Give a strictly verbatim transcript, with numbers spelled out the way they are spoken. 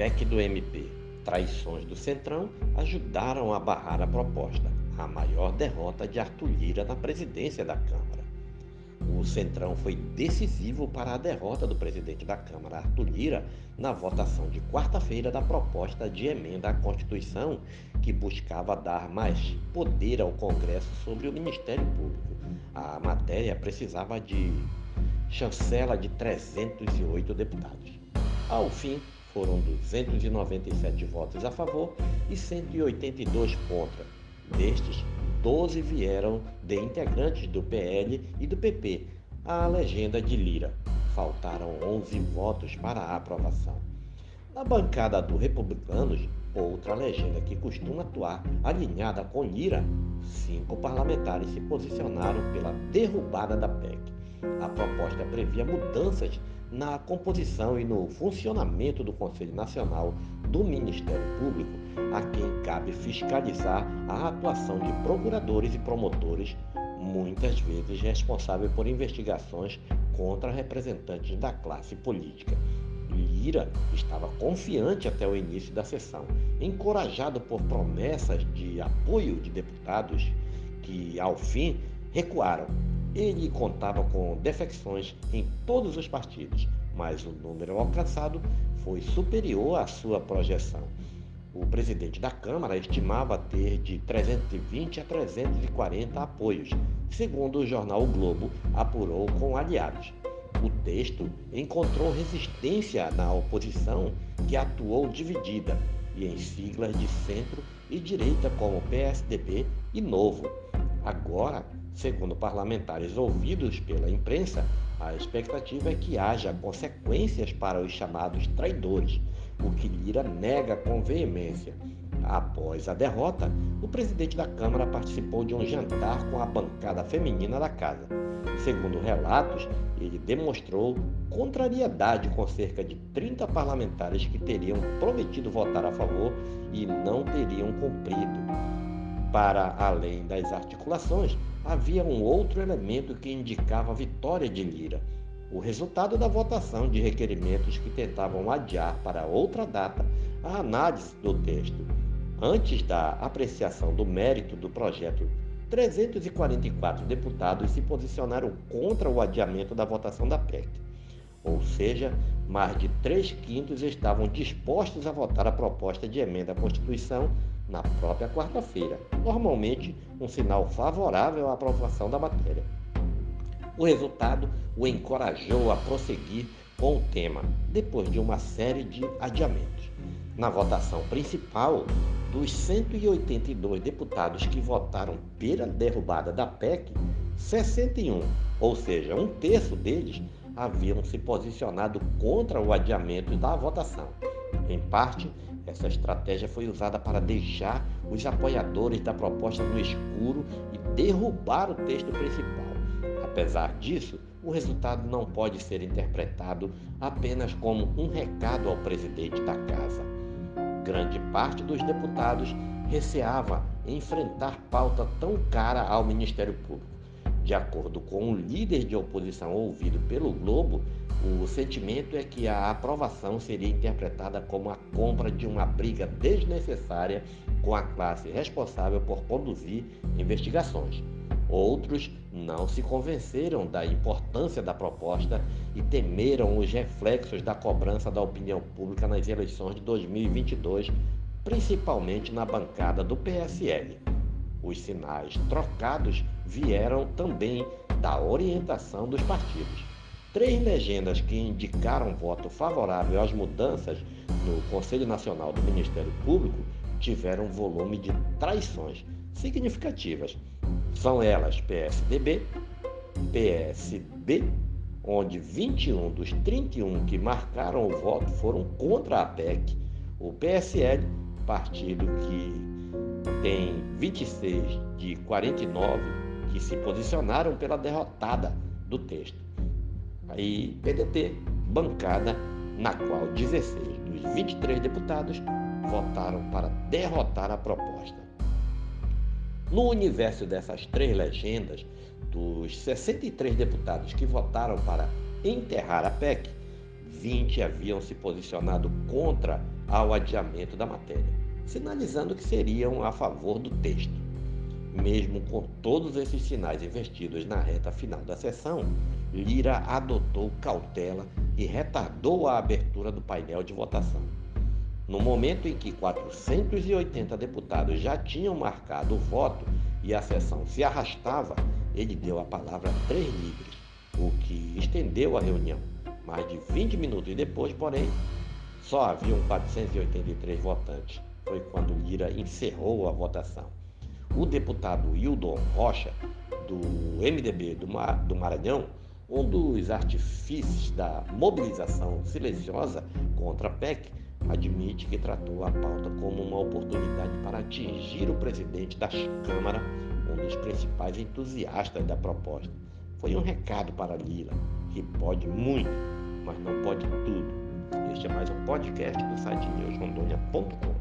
PEC do M P, traições do Centrão, ajudaram a barrar a proposta, a maior derrota de Arthur Lira na presidência da Câmara. O Centrão foi decisivo para a derrota do presidente da Câmara, Arthur Lira, na votação de quarta-feira da proposta de emenda à Constituição, que buscava dar mais poder ao Congresso sobre o Ministério Público. A matéria precisava de chancela de trezentos e oito deputados. Ao fim, foram duzentos e noventa e sete votos a favor e cento e oitenta e dois contra. Destes, doze vieram de integrantes do P L e do P P, a legenda de Lira. Faltaram onze votos para a aprovação. Na bancada do Republicanos, outra legenda que costuma atuar alinhada com Lira, cinco parlamentares se posicionaram pela derrubada da P E C. A proposta previa mudanças na composição e no funcionamento do Conselho Nacional do Ministério Público, a quem cabe fiscalizar a atuação de procuradores e promotores, muitas vezes responsáveis por investigações contra representantes da classe política. Lira estava confiante até o início da sessão, encorajado por promessas de apoio de deputados que, ao fim, recuaram. Ele contava com defecções em todos os partidos, mas o número alcançado foi superior à sua projeção. O presidente da Câmara estimava ter de trezentos e vinte a trezentos e quarenta apoios, segundo o jornal O Globo apurou com aliados. O texto encontrou resistência na oposição, que atuou dividida, e em siglas de centro e direita como P S D B e Novo. Agora, segundo parlamentares ouvidos pela imprensa, a expectativa é que haja consequências para os chamados traidores, o que Lira nega com veemência. Após a derrota, o presidente da Câmara participou de um jantar com a bancada feminina da casa. Segundo relatos, ele demonstrou contrariedade com cerca de trinta parlamentares que teriam prometido votar a favor e não teriam cumprido. Para além das articulações, havia um outro elemento que indicava a vitória de Lira: o resultado da votação de requerimentos que tentavam adiar para outra data a análise do texto. Antes da apreciação do mérito do projeto, trezentos e quarenta e quatro deputados se posicionaram contra o adiamento da votação da P E C. Ou seja, mais de três quintos estavam dispostos a votar a proposta de emenda à Constituição na própria quarta-feira, normalmente um sinal favorável à aprovação da matéria. O resultado o encorajou a prosseguir com o tema, depois de uma série de adiamentos. Na votação principal, dos cento e oitenta e dois deputados que votaram pela derrubada da P E C, sessenta e um, ou seja, um terço deles, haviam se posicionado contra o adiamento da votação. Em parte, essa estratégia foi usada para deixar os apoiadores da proposta no escuro e derrubar o texto principal. Apesar disso, o resultado não pode ser interpretado apenas como um recado ao presidente da casa. Grande parte dos deputados receava enfrentar pauta tão cara ao Ministério Público. De acordo com o líder de oposição ouvido pelo Globo, o sentimento é que a aprovação seria interpretada como a compra de uma briga desnecessária com a classe responsável por conduzir investigações. Outros não se convenceram da importância da proposta e temeram os reflexos da cobrança da opinião pública nas eleições de dois mil e vinte e dois, principalmente na bancada do P S L. Os sinais trocados vieram também da orientação dos partidos. Três legendas que indicaram voto favorável às mudanças no Conselho Nacional do Ministério Público tiveram um volume de traições significativas. São elas P S D B, P S B, onde vinte e um dos trinta e um que marcaram o voto foram contra a P E C, o P S L, partido que tem vinte e seis de quarenta e nove que se posicionaram pela derrotada do texto. E P D T, bancada na qual dezesseis dos vinte e três deputados votaram para derrotar a proposta. No universo dessas três legendas, dos sessenta e três deputados que votaram para enterrar a P E C, vinte haviam se posicionado contra ao adiamento da matéria, sinalizando que seriam a favor do texto. Mesmo com todos esses sinais investidos na reta final da sessão, Lira adotou cautela e retardou a abertura do painel de votação. No momento em que quatrocentos e oitenta deputados já tinham marcado o voto e a sessão se arrastava, ele deu a palavra a três líderes, o que estendeu a reunião. Mais de vinte minutos depois, porém, só haviam quatrocentos e oitenta e três votantes. Foi quando Lira encerrou a votação. O deputado Hildon Rocha, do M D B do Maranhão, um dos artifícios da mobilização silenciosa contra a P E C, admite que tratou a pauta como uma oportunidade para atingir o presidente da Câmara, um dos principais entusiastas da proposta. Foi um recado para Lira, que pode muito, mas não pode tudo. Este é mais um podcast do site news rondônia ponto com.